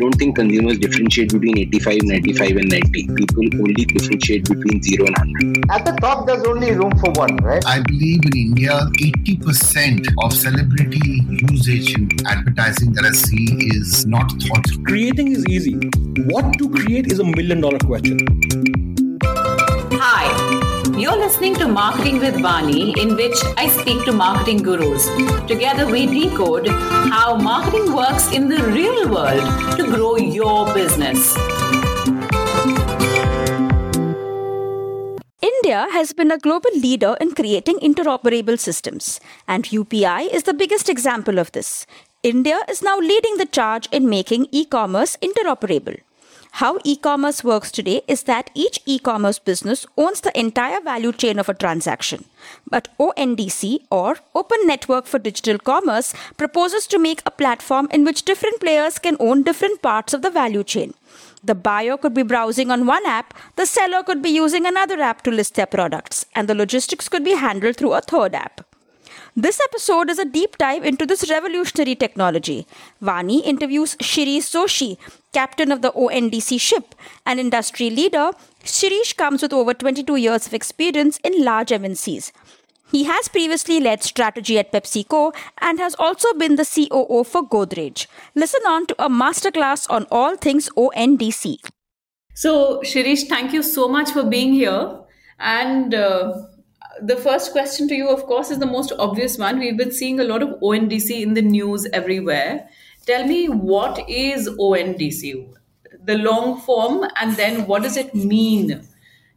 don't think consumers differentiate between 85, 95 and 90. People only differentiate between 0 and 100. At the top, there's only room for one, right? I believe in India, 80% of celebrity usage in advertising that I see is not thought through. Creating is easy. What to create is $1 million question. Hi, you're listening to Marketing with Vani, in which I speak to marketing gurus. Together we decode how marketing works in the real world to grow your business. India has been a global leader in creating interoperable systems, and UPI is the biggest example of this. India is now leading the charge in making e-commerce interoperable. How e-commerce works today is that each e-commerce business owns the entire value chain of a transaction. But ONDC, or Open Network for Digital Commerce, proposes to make a platform in which different players can own different parts of the value chain. The buyer could be browsing on one app, the seller could be using another app to list their products, and the logistics could be handled through a third app. This episode is a deep dive into this revolutionary technology. Vani interviews Shireesh Joshi, captain of the ONDC ship. An industry leader, Shireesh comes with over 22 years of experience in large MNCs. He has previously led strategy at PepsiCo and has also been the COO for Godrej. Listen on to a masterclass on all things ONDC. So, Shireesh, thank you so much for being here. And the first question to you, of course, is the most obvious one. We've been seeing a lot of ONDC in the news everywhere. Tell me, what is ONDC? The long form, and then what does it mean?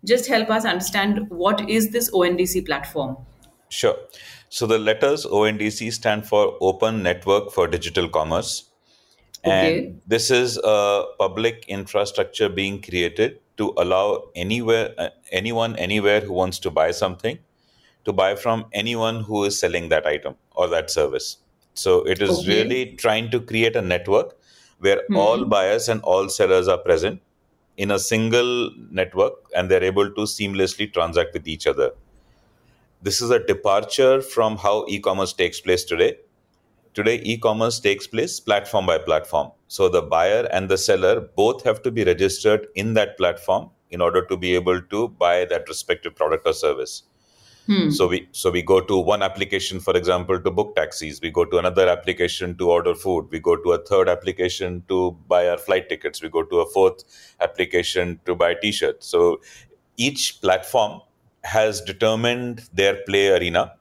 Just help us understand, what is this ONDC platform? Sure. So the letters ONDC stand for Open Network for Digital Commerce. Okay. And this is a public infrastructure being created to allow anyone, anywhere who wants to buy something to buy from anyone who is selling that item or that service. So it is really trying to create a network where all buyers and all sellers are present in a single network, and they're able to seamlessly transact with each other. This is a departure from how e-commerce takes place today. Today, e-commerce takes place platform by platform. So the buyer and the seller both have to be registered in that platform in order to be able to buy that respective product or service. So we go to one application, for example, to book taxis. We go to another application to order food. We go to a third application to buy our flight tickets. We go to a fourth application to buy t-shirts. So each platform has determined their play arena,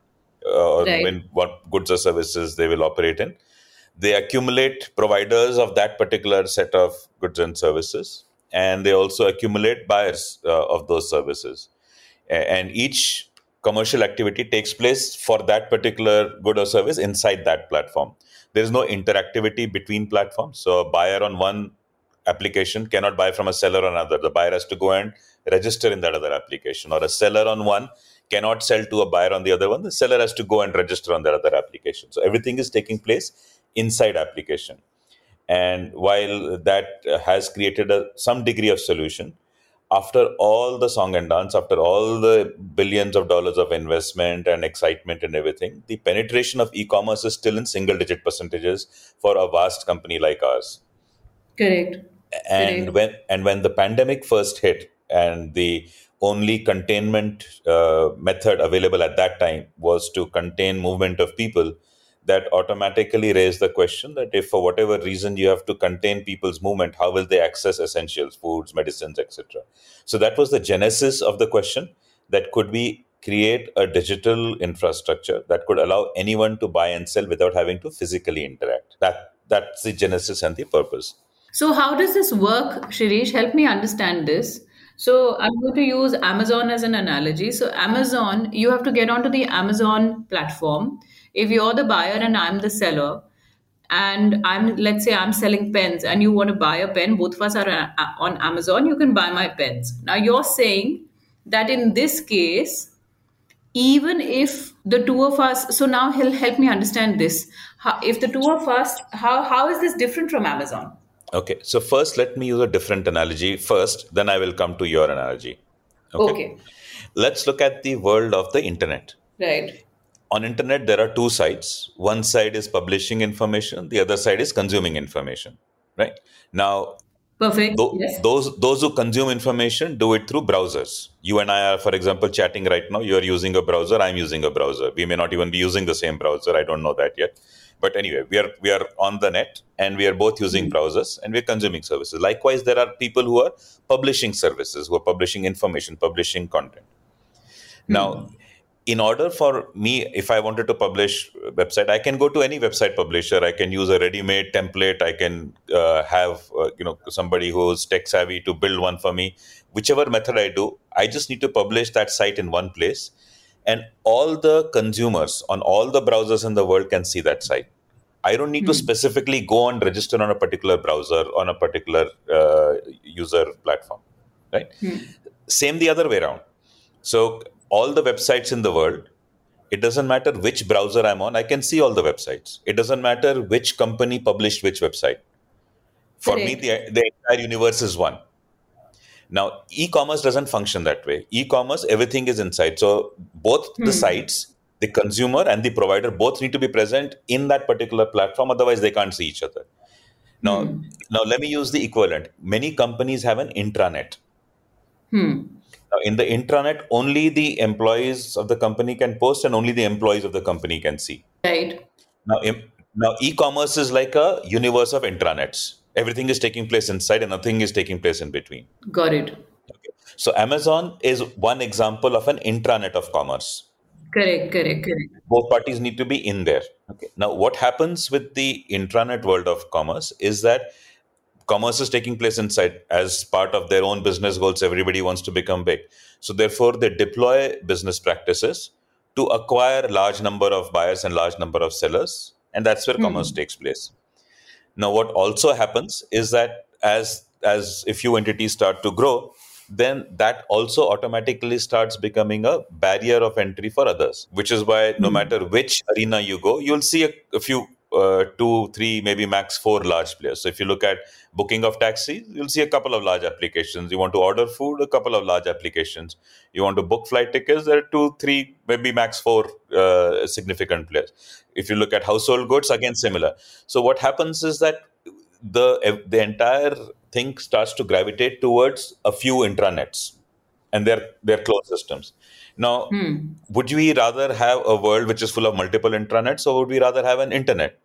when what goods or services they will operate in. They accumulate providers of that particular set of goods and services, and they also accumulate buyers of those services. And each commercial activity takes place for that particular good or service inside that platform. There is no interactivity between platforms. So a buyer on one application cannot buy from a seller on another. The buyer has to go and register in that other application, or a seller on one cannot sell to a buyer on the other one. The seller has to go and register on that other application. So everything is taking place inside application. And while that has created some degree of solution, after all the song and dance, after all the billions of dollars of investment and excitement and everything, the penetration of e-commerce is still in single-digit percentages for a vast company like ours. Correct. And when the pandemic first hit, and the only containment method available at that time was to contain movement of people, that automatically raised the question that if for whatever reason you have to contain people's movement, how will they access essentials, foods, medicines, etc. So that was the genesis of the question, that could we create a digital infrastructure that could allow anyone to buy and sell without having to physically interact. That's the genesis and the purpose. So how does this work, Shireesh? Help me understand this. So I'm going to use Amazon as an analogy. So Amazon, you have to get onto the Amazon platform. If you're the buyer and I'm the seller, and let's say I'm selling pens and you want to buy a pen, both of us are on Amazon, you can buy my pens. Now you're saying that in this case, even if the two of us, so now he'll help me understand this. How is this different from Amazon? Okay, so first let me use a different analogy first, then I will come to your analogy. Okay. Let's look at the world of the internet. Right. On internet, there are two sides. One side is publishing information. The other side is consuming information. right? Now, perfect. Yes. Those who consume information do it through browsers. You and I are, for example, chatting right now. You're using a browser. I'm using a browser. We may not even be using the same browser. I don't know that yet. But anyway, we are on the net and we are both using browsers and we're consuming services. Likewise, there are people who are publishing services, who are publishing information, publishing content. Now, in order for me, if I wanted to publish a website, I can go to any website publisher. I can use a ready-made template. I can have somebody who's tech-savvy to build one for me. Whichever method I do, I just need to publish that site in one place. And all the consumers on all the browsers in the world can see that site. I don't need to specifically go and register on a particular browser, on a particular user platform, right? Same the other way around. So all the websites in the world, it doesn't matter which browser I'm on, I can see all the websites. It doesn't matter which company published which website. For me, the entire universe is one. Now, e-commerce doesn't function that way. E-commerce, everything is inside. So both the sites, the consumer and the provider, both need to be present in that particular platform. Otherwise, they can't see each other. Now, let me use the equivalent. Many companies have an intranet. Now, in the intranet, only the employees of the company can post and only the employees of the company can see. Right. Now, e-commerce is like a universe of intranets. Everything is taking place inside and nothing is taking place in between. Got it. Okay. So Amazon is one example of an intranet of commerce. Correct. Both parties need to be in there. Okay. Now, what happens with the intranet world of commerce is that commerce is taking place inside as part of their own business goals. Everybody wants to become big. So therefore, they deploy business practices to acquire large number of buyers and large number of sellers. And that's where commerce takes place. Now, what also happens is that as a few entities start to grow, then that also automatically starts becoming a barrier of entry for others, which is why no matter which arena you go, you'll see a few, 2, 3, maybe max 4 large players. So if you look at booking of taxis, you'll see a couple of large applications. You want to order food, a couple of large applications. You want to book flight tickets, there are 2, 3, maybe max 4 significant players. If you look at household goods, again, similar. So what happens is that the entire thing starts to gravitate towards a few intranets and their closed systems. Now, would we rather have a world which is full of multiple intranets, or would we rather have an internet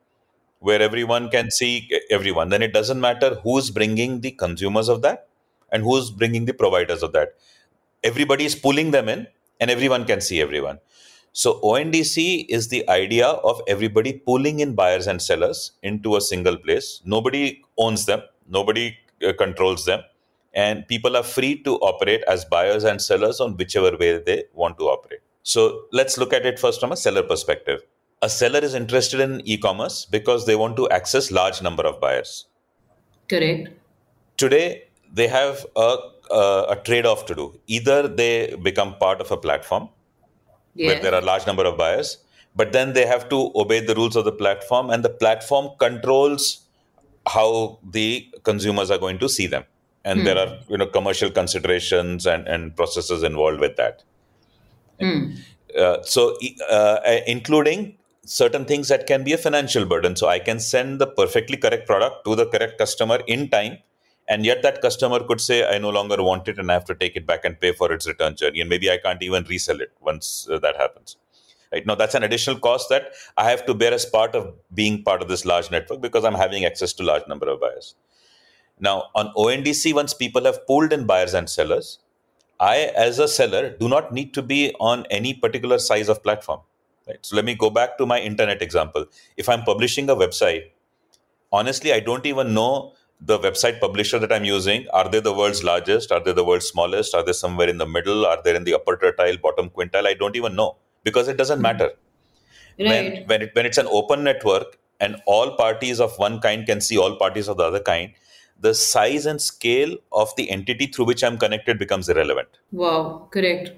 where everyone can see everyone? Then it doesn't matter who's bringing the consumers of that and who's bringing the providers of that. Everybody is pulling them in and everyone can see everyone. So ONDC is the idea of everybody pulling in buyers and sellers into a single place. Nobody owns them. Nobody controls them. And people are free to operate as buyers and sellers on whichever way they want to operate. So let's look at it first from a seller perspective. A seller is interested in e-commerce because they want to access large number of buyers. Correct. Today, they have a trade-off to do. Either they become part of a platform where there are large number of buyers, but then they have to obey the rules of the platform, and the platform controls how the consumers are going to see them. And there are commercial considerations and processes involved with that. Including certain things that can be a financial burden. So I can send the perfectly correct product to the correct customer in time. And yet that customer could say, I no longer want it and I have to take it back and pay for its return journey. And maybe I can't even resell it once that happens. Right? Now, that's an additional cost that I have to bear as part of being part of this large network because I'm having access to large number of buyers. Now, on ONDC, once people have pooled in buyers and sellers, I, as a seller, do not need to be on any particular size of platform. Right? So let me go back to my internet example. If I'm publishing a website, honestly, I don't even know the website publisher that I'm using. Are they the world's largest? Are they the world's smallest? Are they somewhere in the middle? Are they in the upper tertile, bottom quintile? I don't even know because it doesn't matter. Right. When it's an open network and all parties of one kind can see all parties of the other kind, the size and scale of the entity through which I'm connected becomes irrelevant. Wow, correct.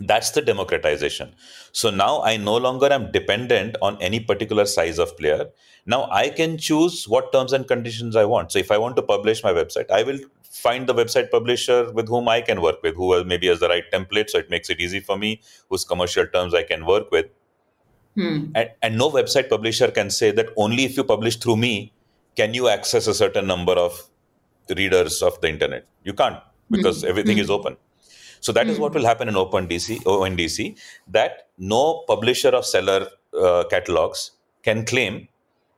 That's the democratization. So now I no longer am dependent on any particular size of player. Now I can choose what terms and conditions I want. So if I want to publish my website, I will find the website publisher with whom I can work with, who maybe has the right template, so it makes it easy for me, whose commercial terms I can work with. And no website publisher can say that only if you publish through me, can you access a certain number of readers of the internet? You can't, because everything is open. So that is what will happen in ONDC, that no publisher of seller catalogs can claim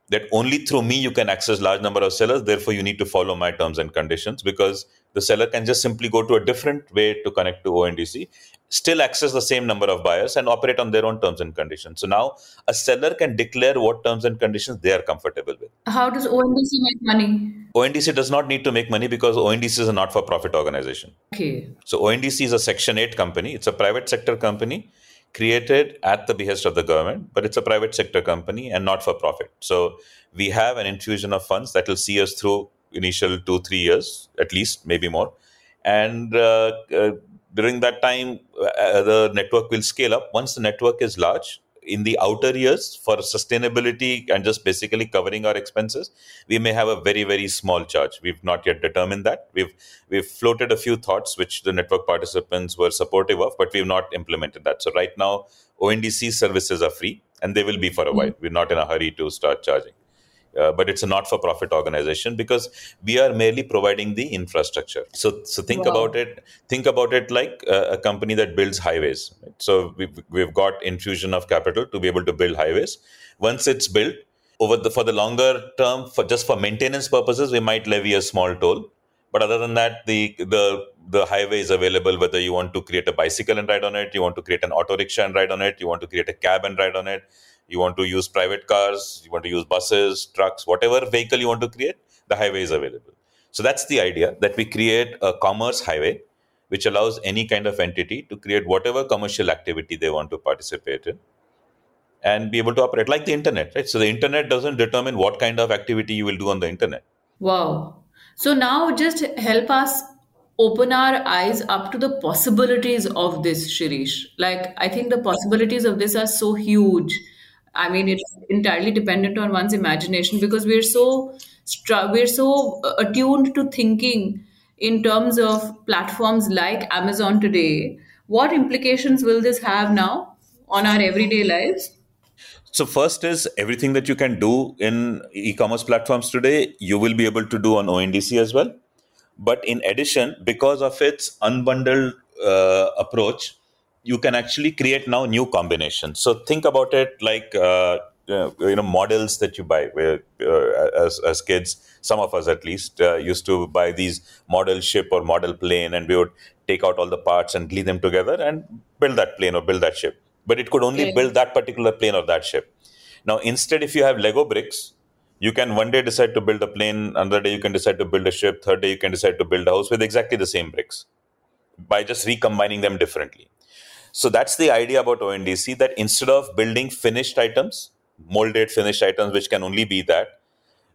that only through me you can access large number of sellers, therefore you need to follow my terms and conditions, because the seller can just simply go to a different way to connect to ONDC, still access the same number of buyers and operate on their own terms and conditions. So now a seller can declare what terms and conditions they are comfortable with. How does ONDC make money? ONDC does not need to make money because ONDC is a not-for-profit organization. Okay. So ONDC is a Section 8 company. It's a private sector company created at the behest of the government, but it's a private sector company and not-for-profit. So we have an infusion of funds that will see us through initial 2-3 years, at least, maybe more. And during that time, the network will scale up. Once the network is large, in the outer years, for sustainability and just basically covering our expenses, we may have a very, very small charge. We've not yet determined that. We've floated a few thoughts which the network participants were supportive of, but we've not implemented that. So right now, ONDC services are free, and they will be for a while. We're not in a hurry to start charging. But it's a not-for-profit organization because we are merely providing the infrastructure. So think about it. Think about it like a company that builds highways. Right? So we've got infusion of capital to be able to build highways. Once it's built, for the longer term, for maintenance purposes, we might levy a small toll. But other than that, the highway is available. Whether you want to create a bicycle and ride on it, you want to create an auto rickshaw and ride on it, you want to create a cab and ride on it. You want to use private cars, you want to use buses, trucks, whatever vehicle you want to create, the highway is available. So that's the idea, that we create a commerce highway, which allows any kind of entity to create whatever commercial activity they want to participate in and be able to operate, like the internet, right? So the internet doesn't determine what kind of activity you will do on the internet. Wow. So now just help us open our eyes up to the possibilities of this, Shireesh. Like, I think the possibilities of this are so huge. I mean, it's entirely dependent on one's imagination because we're so attuned to thinking in terms of platforms like Amazon today. What implications will this have now on our everyday lives? So first is everything that you can do in e-commerce platforms today, you will be able to do on ONDC as well. But in addition, because of its unbundled approach, you can actually create now new combinations. So think about it like models that you buy. Where as kids, some of us at least used to buy these model ship or model plane, and we would take out all the parts and glue them together and build that plane or build that ship. But it could only build that particular plane or that ship. Now, instead, if you have Lego bricks, you can one day decide to build a plane, another day you can decide to build a ship, third day you can decide to build a house with exactly the same bricks by just recombining them differently. So that's the idea about ONDC, that instead of building finished items, molded finished items, which can only be that,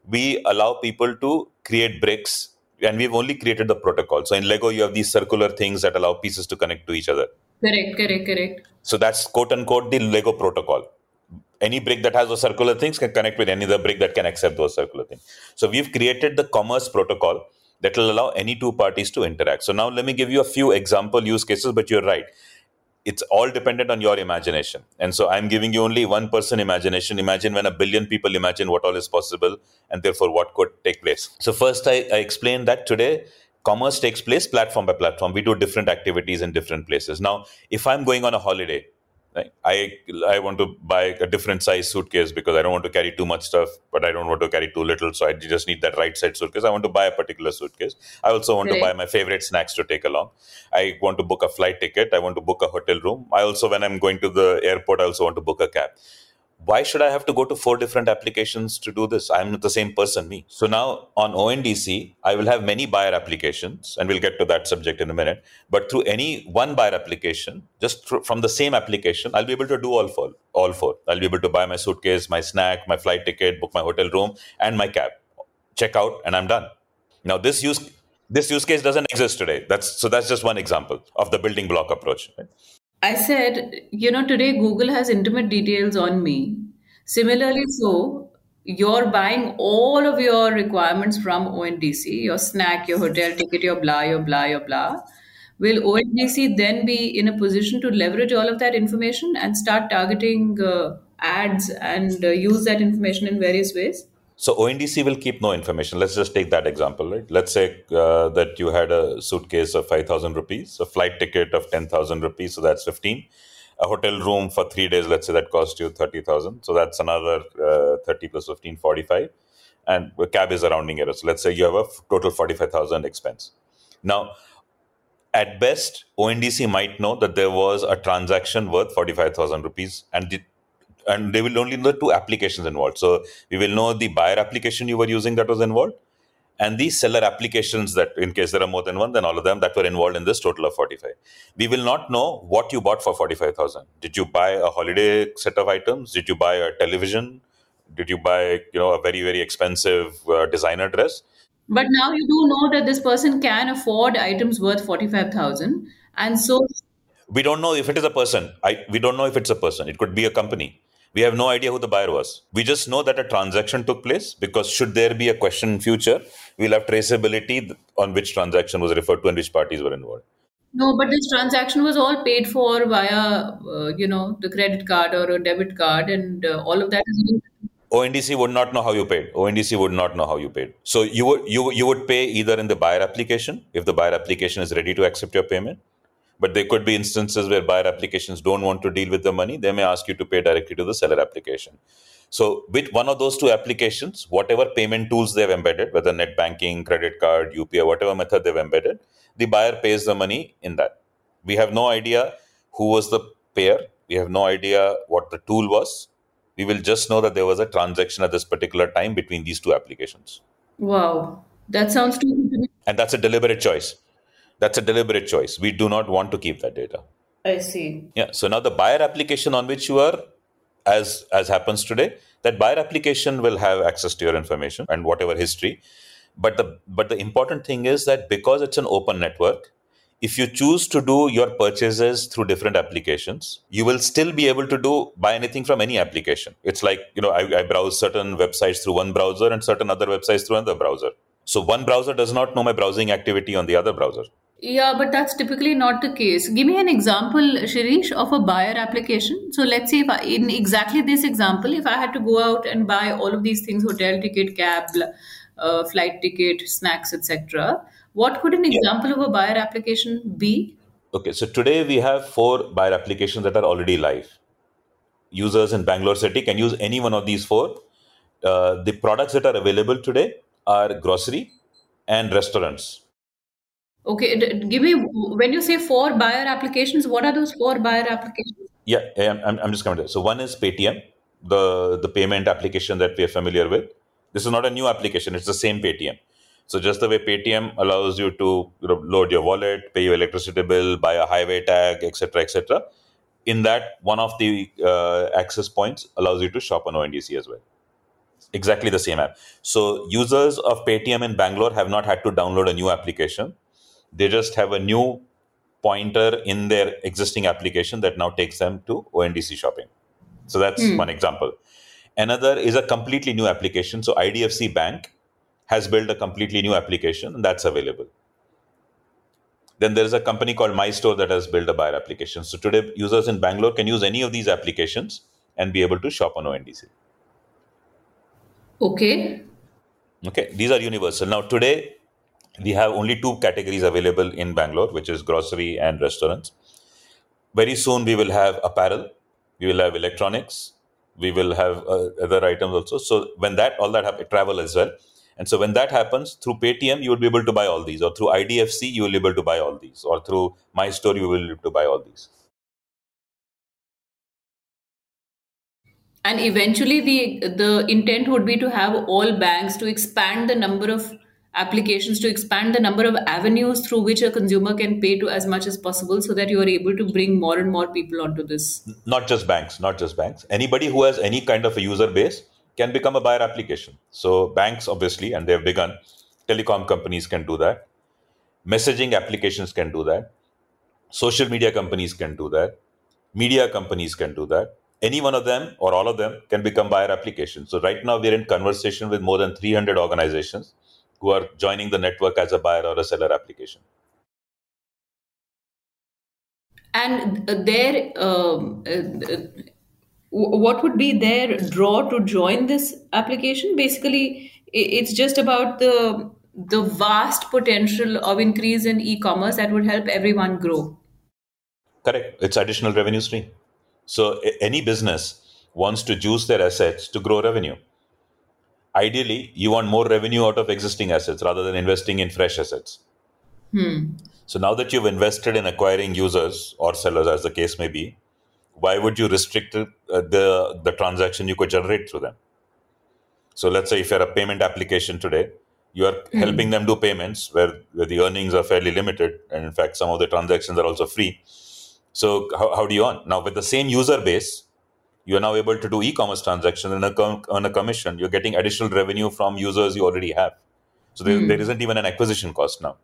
we allow people to create bricks, and we've only created the protocol. So in Lego, you have these circular things that allow pieces to connect to each other. Correct. So that's quote unquote the Lego protocol. Any brick that has those circular things can connect with any other brick that can accept those circular things. So we've created the commerce protocol that will allow any two parties to interact. So now let me give you a few example use cases, but you're right. It's all dependent on your imagination. And so I'm giving you only one person imagination. Imagine when 1 billion people imagine what all is possible and therefore what could take place. So first I explained that today commerce takes place platform by platform. We do different activities in different places. Now, if I'm going on a holiday, right, I want to buy a different size suitcase because I don't want to carry too much stuff, but I don't want to carry too little. So I just need that right side suitcase. I want to buy a particular suitcase. I also want to buy my favorite snacks to take along. I want to book a flight ticket. I want to book a hotel room. I also, when I'm going to the airport, I also want to book a cab. Why should I have to go to 4 different applications to do this? I'm not the same person, me. So now on ONDC, I will have many buyer applications, and we'll get to that subject in a minute. But through any one buyer application, just from the same application, I'll be able to do all four. I'll be able to buy my suitcase, my snack, my flight ticket, book my hotel room, and my cab. Check out, and I'm done. Now this use case doesn't exist today. That's just one example of the building block approach. Right? I said, today Google has intimate details on me. Similarly, so you're buying all of your requirements from ONDC, your snack, your hotel ticket, your blah, your blah, your blah. Will ONDC then be in a position to leverage all of that information and start targeting ads and use that information in various ways? So ONDC will keep no information. Let's just take that example, right? Let's say that you had a suitcase of 5,000 rupees, a flight ticket of 10,000 rupees, so that's 15. A hotel room for 3 days, let's say that cost you 30,000. So that's another 30 plus 15, 45. And a cab is a rounding error. So let's say you have a total 45,000 expense. Now, at best, ONDC might know that there was a transaction worth 45,000 rupees and they will only know the two applications involved. So we will know the buyer application you were using that was involved and the seller applications that, in case there are more than one, then all of them that were involved in this total of 45. We will not know what you bought for 45,000. Did you buy a holiday set of items? Did you buy a television? Did you buy, a very, very expensive designer dress? But now you do know that this person can afford items worth 45,000. And so... We don't know if it is a person. We don't know if it's a person. It could be a company. We have no idea who the buyer was. We just know that a transaction took place because should there be a question in future, we'll have traceability on which transaction was referred to and which parties were involved. No, but this transaction was all paid for via, the credit card or a debit card and all of that is... ONDC would not know how you paid. So you would pay either in the buyer application, if the buyer application is ready to accept your payment. But there could be instances where buyer applications don't want to deal with the money. They may ask you to pay directly to the seller application. So with one of those two applications, whatever payment tools they've embedded, whether net banking, credit card, UPI, whatever method they've embedded, the buyer pays the money in that. We have no idea who was the payer. We have no idea what the tool was. We will just know that there was a transaction at this particular time between these two applications. Wow. That sounds too interesting. And that's a deliberate choice. We do not want to keep that data. I see. Yeah. So now the buyer application on which you are, as happens today, that buyer application will have access to your information and whatever history. But the important thing is that because it's an open network, if you choose to do your purchases through different applications, you will still be able to buy anything from any application. It's like, I browse certain websites through one browser and certain other websites through another browser. So one browser does not know my browsing activity on the other browser. Yeah, but that's typically not the case. Give me an example, Shireesh, of a buyer application. So let's say in exactly this example, if I had to go out and buy all of these things, hotel ticket, cab, flight ticket, snacks, etc., what could an example of a buyer application be? Okay, so today we have 4 buyer applications that are already live. Users in Bangalore City can use any one of these 4. The products that are available today are grocery and restaurants. Okay, give me, when you say 4 buyer applications, what are those 4 buyer applications? Yeah, I'm just coming to that. So one is Paytm, the payment application that we are familiar with. This is not a new application, it's the same Paytm. So just the way Paytm allows you to load your wallet, pay your electricity bill, buy a highway tag, etc., etc. In that, one of the access points allows you to shop on ONDC as well. Exactly the same app. So users of Paytm in Bangalore have not had to download a new application. They just have a new pointer in their existing application that now takes them to ONDC shopping. So that's one example. Another is a completely new application. So IDFC Bank has built a completely new application and that's available. Then there's a company called MyStore that has built a buyer application. So today, users in Bangalore can use any of these applications and be able to shop on ONDC. Okay, these are universal. Now today, we have only 2 categories available in Bangalore, which is grocery and restaurants. Very soon, we will have apparel, we will have electronics, we will have other items also. So when that, all that happens, travel as well. And so when that happens, through Paytm, you will be able to buy all these. Or through IDFC, you will be able to buy all these. Or through MyStore, you will be able to buy all these. And eventually, the intent would be to have all banks to expand the number of applications, to expand the number of avenues through which a consumer can pay to as much as possible so that you are able to bring more and more people onto this. Not just banks. Anybody who has any kind of a user base can become a buyer application. So banks, obviously, and they have begun. Telecom companies can do that. Messaging applications can do that. Social media companies can do that. Media companies can do that. Any one of them or all of them can become buyer applications. So right now, we're in conversation with more than 300 organizations who are joining the network as a buyer or a seller application. And their what would be their draw to join this application? Basically, it's just about the vast potential of increase in e-commerce that would help everyone grow. Correct. It's additional revenue stream. So any business wants to juice their assets to grow revenue. Ideally, you want more revenue out of existing assets rather than investing in fresh assets. So now that you've invested in acquiring users or sellers, as the case may be, why would you restrict the transaction you could generate through them? So let's say if you're a payment application today, you are helping them do payments where the earnings are fairly limited. And in fact, some of the transactions are also free. So how do you earn? Now, with the same user base, you are now able to do e-commerce transactions and earn a commission. You're getting additional revenue from users you already have. So there isn't even an acquisition cost now.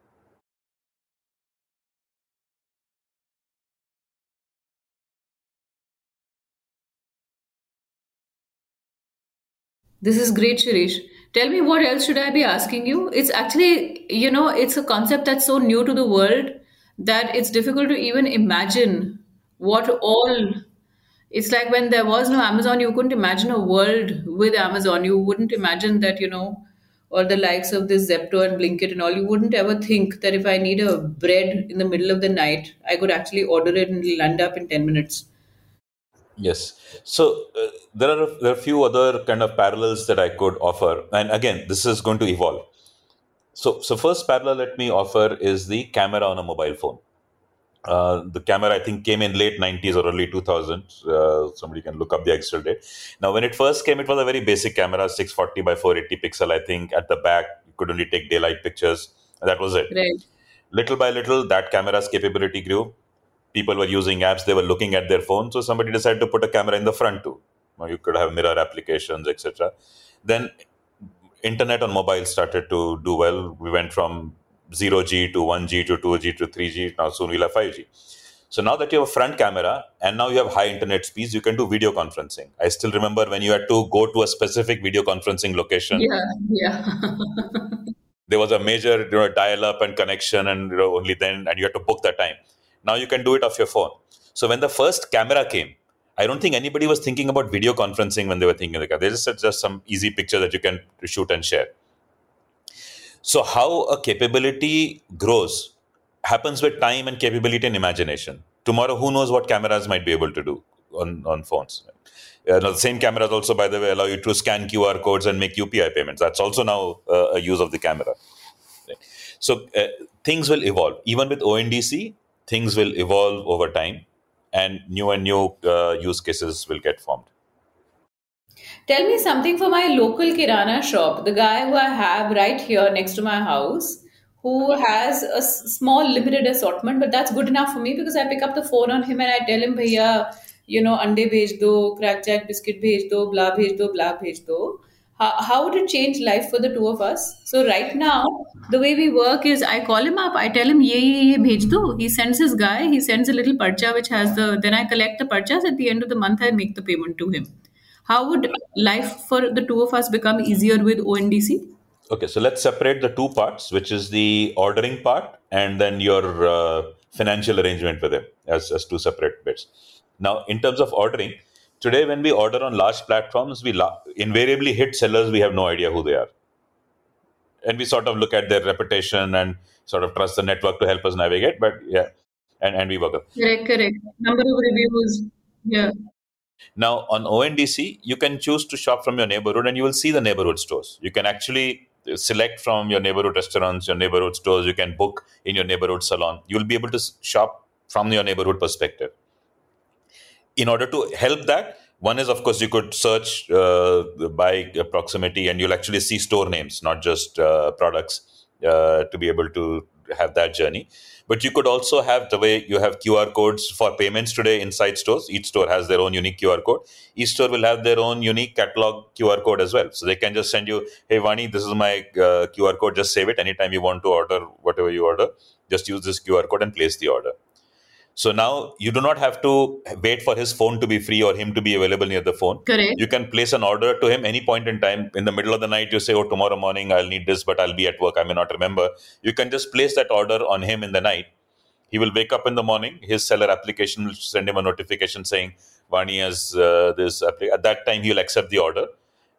This is great, Shireesh. Tell me, what else should I be asking you? It's actually, it's a concept that's so new to the world that it's difficult to even imagine what all. It's like when there was no Amazon, you couldn't imagine a world with Amazon. You wouldn't imagine that, or the likes of this Zepto and Blinkit and all. You wouldn't ever think that if I need a bread in the middle of the night, I could actually order it and it'll end up in 10 minutes. Yes. So there are a few other kind of parallels that I could offer. And again, this is going to evolve. So first parallel let me offer is the camera on a mobile phone. The camera, I think, came in late 90s or early 2000s. Somebody can look up the actual date. Now, when it first came, it was a very basic camera, 640 by 480 pixel, I think. At the back, you could only take daylight pictures. That was it. Right. Little by little, that camera's capability grew. People were using apps, they were looking at their phone. So somebody decided to put a camera in the front too. You could have mirror applications, etc. Then internet on mobile started to do well. We went from 0G to 1G to 2G to 3G. Now soon we'll have 5G. So now that you have a front camera and now you have high internet speeds, you can do video conferencing. I still remember when you had to go to a specific video conferencing location. Yeah. There was a major dial-up and connection and only then, and you had to book that time. Now you can do it off your phone. So when the first camera came, I don't think anybody was thinking about video conferencing when they were thinking of the camera. They just said just some easy picture that you can shoot and share. So how a capability grows happens with time and capability and imagination. Tomorrow, who knows what cameras might be able to do on phones. The same cameras also, by the way, allow you to scan QR codes and make UPI payments. That's also now a use of the camera. So things will evolve. Even with ONDC, things will evolve over time and new use cases will get formed. Tell me something for my local Kirana shop, the guy who I have right here next to my house, who has a small limited assortment, but that's good enough for me because I pick up the phone on him and I tell him, Bhaiya, ande bhej do, crackjack biscuit bhej do, blah bhej do, blah bhej do. How would it change life for the two of us? So right now, the way we work is I call him up, I tell him, ye bhej do. He sends his guy, he sends a little parcha, which has then I collect the parchas. At the end of the month, I make the payment to him. How would life for the two of us become easier with ONDC? Okay, so let's separate the two parts, which is the ordering part and then your financial arrangement with him as two separate bits. Now, in terms of ordering, today, when we order on large platforms, we invariably hit sellers. We have no idea who they are. And we sort of look at their reputation and sort of trust the network to help us navigate. But yeah, and we work up. Correct. Number of reviews. Yeah. Now, on ONDC, you can choose to shop from your neighborhood and you will see the neighborhood stores. You can actually select from your neighborhood restaurants, your neighborhood stores. You can book in your neighborhood salon. You will be able to shop from your neighborhood perspective. In order to help that, one is, of course, you could search by proximity and you'll actually see store names, not just products, to be able to have that journey. But you could also have the way you have QR codes for payments today inside stores. Each store has their own unique QR code. Each store will have their own unique catalog QR code as well. So they can just send you, hey, Vani, this is my QR code. Just save it. Anytime you want to order whatever you order, just use this QR code and place the order. So now you do not have to wait for his phone to be free or him to be available near the phone. Correct. You can place an order to him any point in time. In the middle of the night, you say, oh, tomorrow morning, I'll need this, but I'll be at work. I may not remember. You can just place that order on him in the night. He will wake up in the morning. His seller application will send him a notification saying, Vani as this applicant. At that time, he will accept the order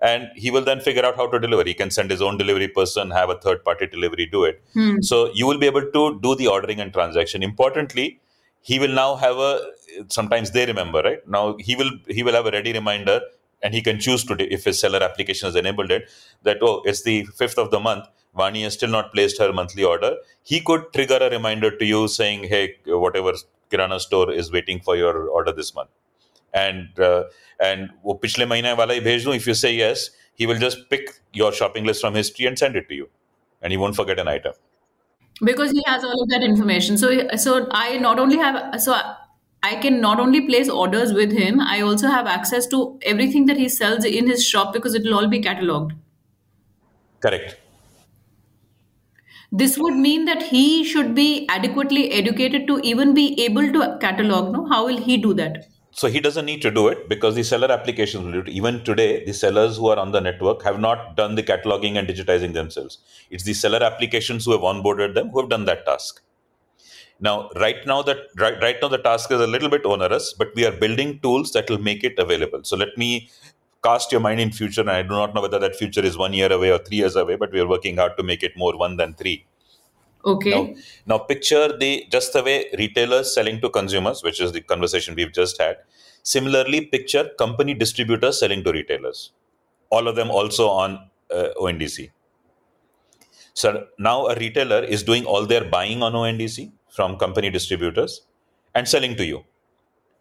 and he will then figure out how to deliver. He can send his own delivery person, have a third-party delivery, do it. So you will be able to do the ordering and transaction. Importantly, he will now have a, sometimes they remember, right? Now he will have a ready reminder and he can choose today if his seller application has enabled it that, oh, it's the 5th of the month. Vani has still not placed her monthly order. He could trigger a reminder to you saying, hey, whatever Kirana store is waiting for your order this month. And pichle mahine wala hi bhej do, if you say yes, he will just pick your shopping list from history and send it to you. And he won't forget an item. Because he has all of that information. So I not only have... so. I can not only place orders with him, I also have access to everything that he sells in his shop because it will all be catalogued. Correct. This would mean that he should be adequately educated to even be able to catalogue. No? How will he do that? So he doesn't need to do it because the seller applications will do it. Even today, the sellers who are on the network have not done the cataloging and digitizing themselves. It's the seller applications who have onboarded them who have done that task. Now, right now, the task is a little bit onerous, but we are building tools that will make it available. So let me cast your mind in future, and I do not know whether that future is 1 year away or 3 years away, but we are working hard to make it more 1 than 3. Okay. Now picture the way retailers selling to consumers, which is the conversation we've just had. Similarly, picture company distributors selling to retailers, all of them also on ONDC. So now a retailer is doing all their buying on ONDC from company distributors and selling to you.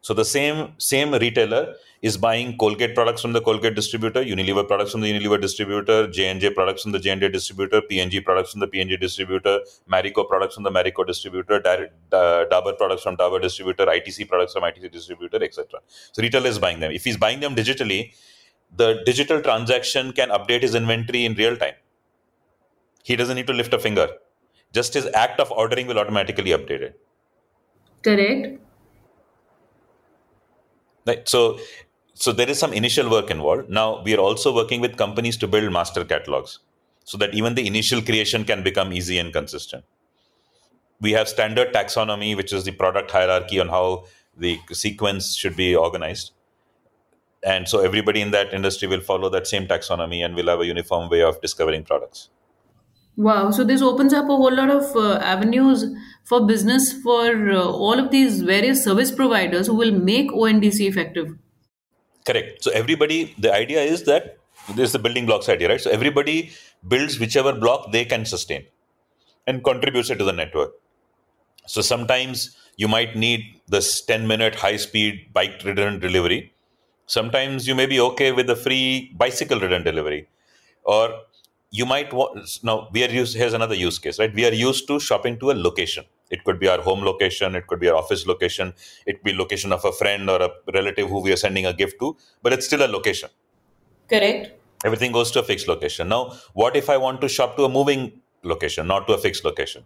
So the same retailer is buying Colgate products from the Colgate distributor, Unilever products from the Unilever distributor, J&J products from the J&J distributor, PNG products from the PNG distributor, Marico products from the Marico distributor, Dabur products from Dabur distributor, ITC products from ITC distributor, etc. So retailer is buying them. If he's buying them digitally, the digital transaction can update his inventory in real time. He doesn't need to lift a finger. Just his act of ordering will automatically update it. Correct. Right. So there is some initial work involved. Now we are also working with companies to build master catalogs so that even the initial creation can become easy and consistent. We have standard taxonomy, which is the product hierarchy on how the sequence should be organized. And so everybody in that industry will follow that same taxonomy and will have a uniform way of discovering products. Wow. So this opens up a whole lot of avenues for business for all of these various service providers who will make ONDC effective. Correct. So everybody, the idea is that this is the building blocks idea, right? So everybody builds whichever block they can sustain and contributes it to the network. So sometimes you might need this 10-minute high-speed bike-ridden delivery. Sometimes you may be okay with a free bicycle-ridden delivery, or you might want, now here's another use case, right? We are used to shopping to a location. It could be our home location. It could be our office location. It could be location of a friend or a relative who we are sending a gift to, but it's still a location. Correct. Everything goes to a fixed location. Now, what if I want to shop to a moving location, not to a fixed location?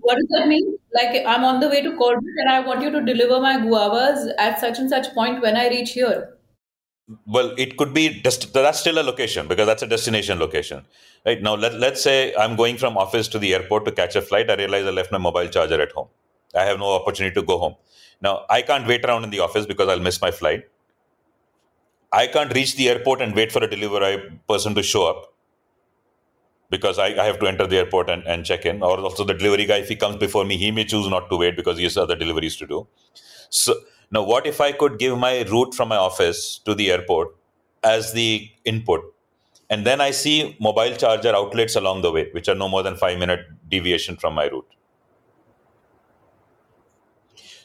What does that mean? Like I'm on the way to Corbett and I want you to deliver my guavas at such and such point when I reach here. Well, it could be, that's still a location because that's a destination location, right? Now, let's say I'm going from office to the airport to catch a flight. I realize I left my mobile charger at home. I have no opportunity to go home. Now, I can't wait around in the office because I'll miss my flight. I can't reach the airport and wait for a delivery person to show up because I have to enter the airport and check in. Or also the delivery guy, if he comes before me, he may choose not to wait because he has other deliveries to do. So now, what if I could give my route from my office to the airport as the input? And then I see mobile charger outlets along the way, which are no more than 5-minute deviation from my route.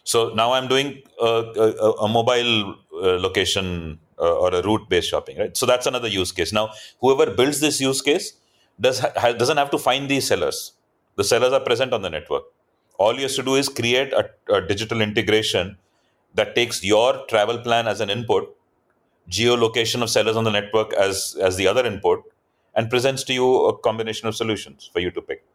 So now I'm doing a mobile location or a route-based shopping, right? So that's another use case. Now, whoever builds this use case doesn't have to find these sellers. The sellers are present on the network. All you have to do is create a digital integration that takes your travel plan as an input, geolocation of sellers on the network as the other input, and presents to you a combination of solutions for you to pick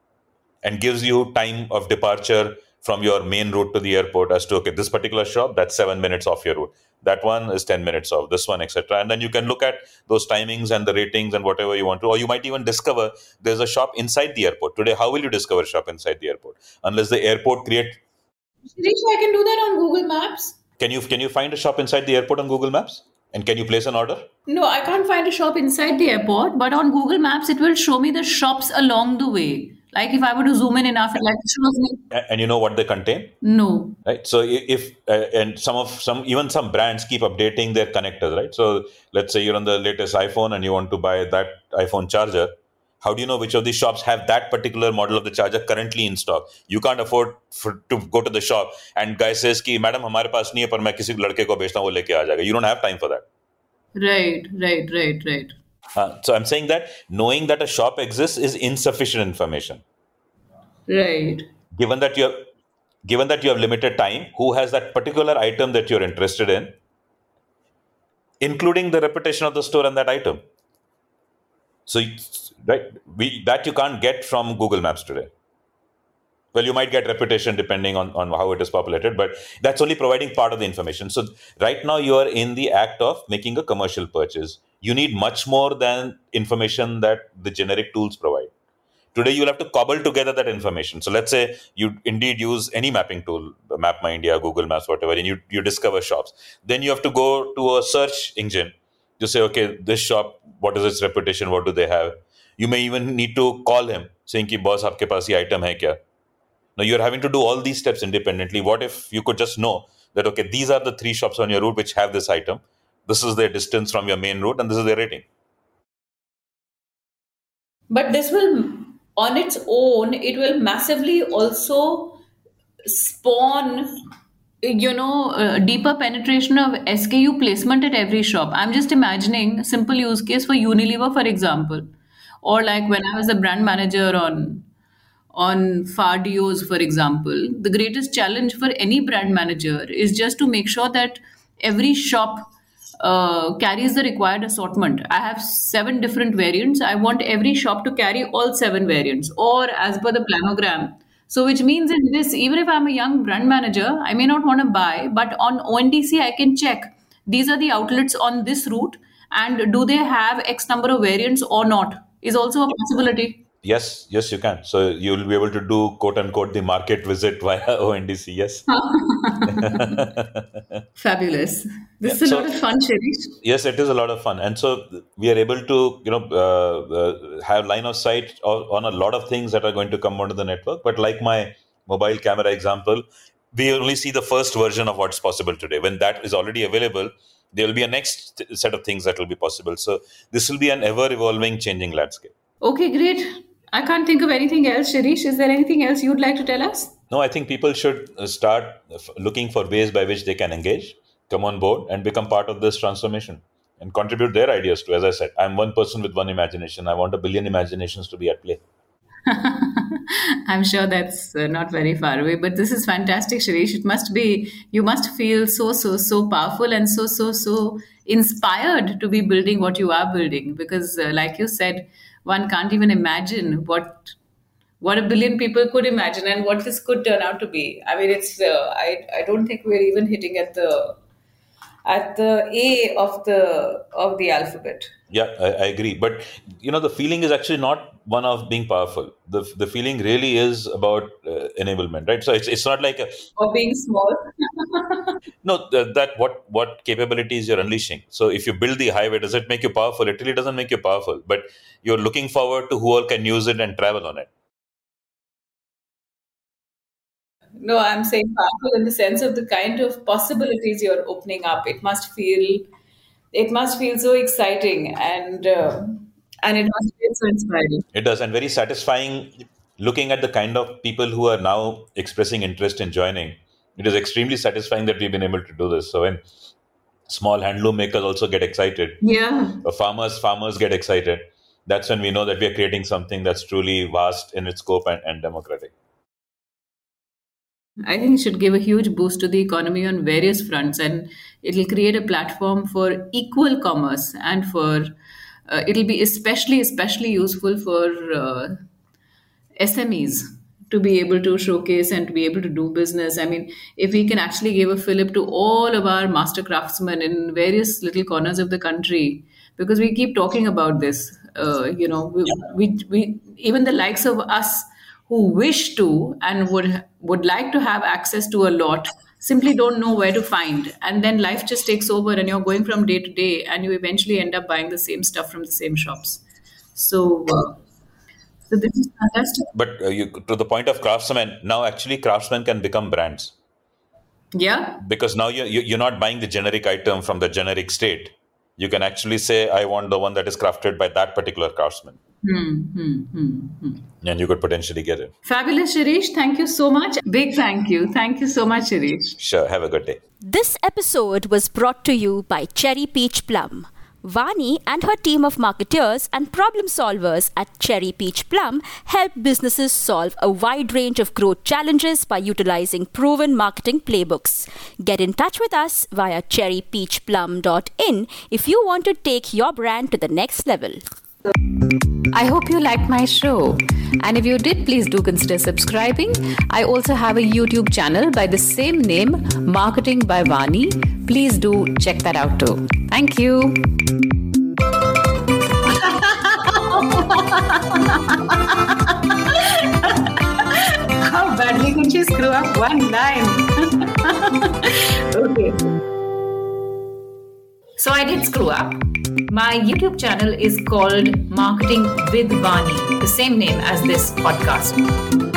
and gives you time of departure from your main route to the airport as to, okay, this particular shop, that's 7 minutes off your route. That one is 10 minutes off, this one, etc. And then you can look at those timings and the ratings and whatever you want to, or you might even discover there's a shop inside the airport. Today, how will you discover a shop inside the airport? Unless the airport creates... Shireesh, I can do that on Google Maps. Can you find a shop inside the airport on Google Maps? And can you place an order? No, I can't find a shop inside the airport, but on Google Maps, it will show me the shops along the way. Like if I were to zoom in enough, it shows me. And you know what they contain? No. Right. So if and some brands keep updating their connectors, right? So let's say you're on the latest iPhone and you want to buy that iPhone charger. How do you know which of these shops have that particular model of the charger currently in stock? You can't afford to go to the shop and guy says ki madam hamare paas nahi hai par main kisi ladke ko bechta hu wo leke aa jayega. You don't have time for that. Right. So I'm saying that knowing that a shop exists is insufficient information. Right. Given that you have limited time, who has that particular item that you're interested in, including the reputation of the store and that item. So that you can't get from Google Maps today. Well, you might get reputation depending on how it is populated, but that's only providing part of the information. So right now you are in the act of making a commercial purchase. You need much more than information that the generic tools provide. Today you'll have to cobble together that information. So let's say you indeed use any mapping tool, Map My India, Google Maps, whatever, and you discover shops. Then you have to go to a search engine to say, okay, this shop, what is its reputation? What do they have? You may even need to call him saying, ki boss, aapke paas ye item hai kya? Now you're having to do all these steps independently. What if you could just know that, okay, these are the three shops on your route which have this item. This is their distance from your main route and this is their rating. But this will, on its own, it will massively also spawn, deeper penetration of SKU placement at every shop. I'm just imagining simple use case for Unilever, for example. Or like when I was a brand manager on Fardios, for example, the greatest challenge for any brand manager is just to make sure that every shop carries the required assortment. I have 7 different variants. I want every shop to carry all 7 variants or as per the planogram. So which means in this, even if I'm a young brand manager, I may not want to buy, but on ONDC, I can check these are the outlets on this route and do they have X number of variants or not is also a possibility. Yes, you can. So you'll be able to do quote unquote the market visit via ONDC. Yes. Fabulous. This is a lot of fun, Shireesh. Yes, it is a lot of fun. And so we are able to, have line of sight on a lot of things that are going to come onto the network. But like my mobile camera example, we only see the first version of what's possible today. When that is already available, there will be a next set of things that will be possible. So this will be an ever evolving, changing landscape. Okay, great. I can't think of anything else, Shireesh. Is there anything else you'd like to tell us? No, I think people should start looking for ways by which they can engage, come on board and become part of this transformation and contribute their ideas to, as I said, I'm one person with one imagination. I want 1 billion imaginations to be at play. I'm sure that's not very far away, but this is fantastic, Shireesh. It must be, you must feel so powerful and so inspired to be building what you are building because like you said, one can't even imagine what 1 billion people could imagine and what this could turn out to be. I mean, it's I don't think we're even hitting at the A of the alphabet. Yeah, I agree. But the feeling is actually not one of being powerful. The feeling really is about enablement, right? So it's not like or being small. No, that what capabilities you're unleashing. So if you build the highway, does it make you powerful? It really doesn't make you powerful. But you're looking forward to who all can use it and travel on it. No, I'm saying powerful in the sense of the kind of possibilities you're opening up. It must feel so exciting and it must feel so inspiring. It does, and very satisfying looking at the kind of people who are now expressing interest in joining. It is extremely satisfying that we've been able to do this. So when small handloom makers also get excited, or farmers get excited, that's when we know that we are creating something that's truly vast in its scope and democratic. I think it should give a huge boost to the economy on various fronts and it'll create a platform for equal commerce and for it'll be especially useful for SMEs to be able to showcase and to be able to do business. I mean, if we can actually give a fillip to all of our master craftsmen in various little corners of the country, because we keep talking about this, we even the likes of us who wish to and would like to have access to a lot simply don't know where to find. And then life just takes over and you're going from day to day and you eventually end up buying the same stuff from the same shops. So this is fantastic. But to the point of craftsmen, now actually craftsmen can become brands. Yeah. Because now you're not buying the generic item from the generic state. You can actually say, I want the one that is crafted by that particular craftsman. And you could potentially get it. Fabulous, Shireesh. Thank you so much. Big thank you. Thank you so much, Shireesh. Sure. Have a good day. This episode was brought to you by Cherry Peach Plum. Vani and her team of marketeers and problem solvers at Cherry Peach Plum help businesses solve a wide range of growth challenges by utilizing proven marketing playbooks. Get in touch with us via cherrypeachplum.in if you want to take your brand to the next level. I hope you liked my show. And if you did, please do consider subscribing. I also have a YouTube channel by the same name, Marketing by Vani. Please do check that out too. Thank you. How badly could you screw up one line? Okay. So I did screw up. My YouTube channel is called Marketing with Vani, the same name as this podcast.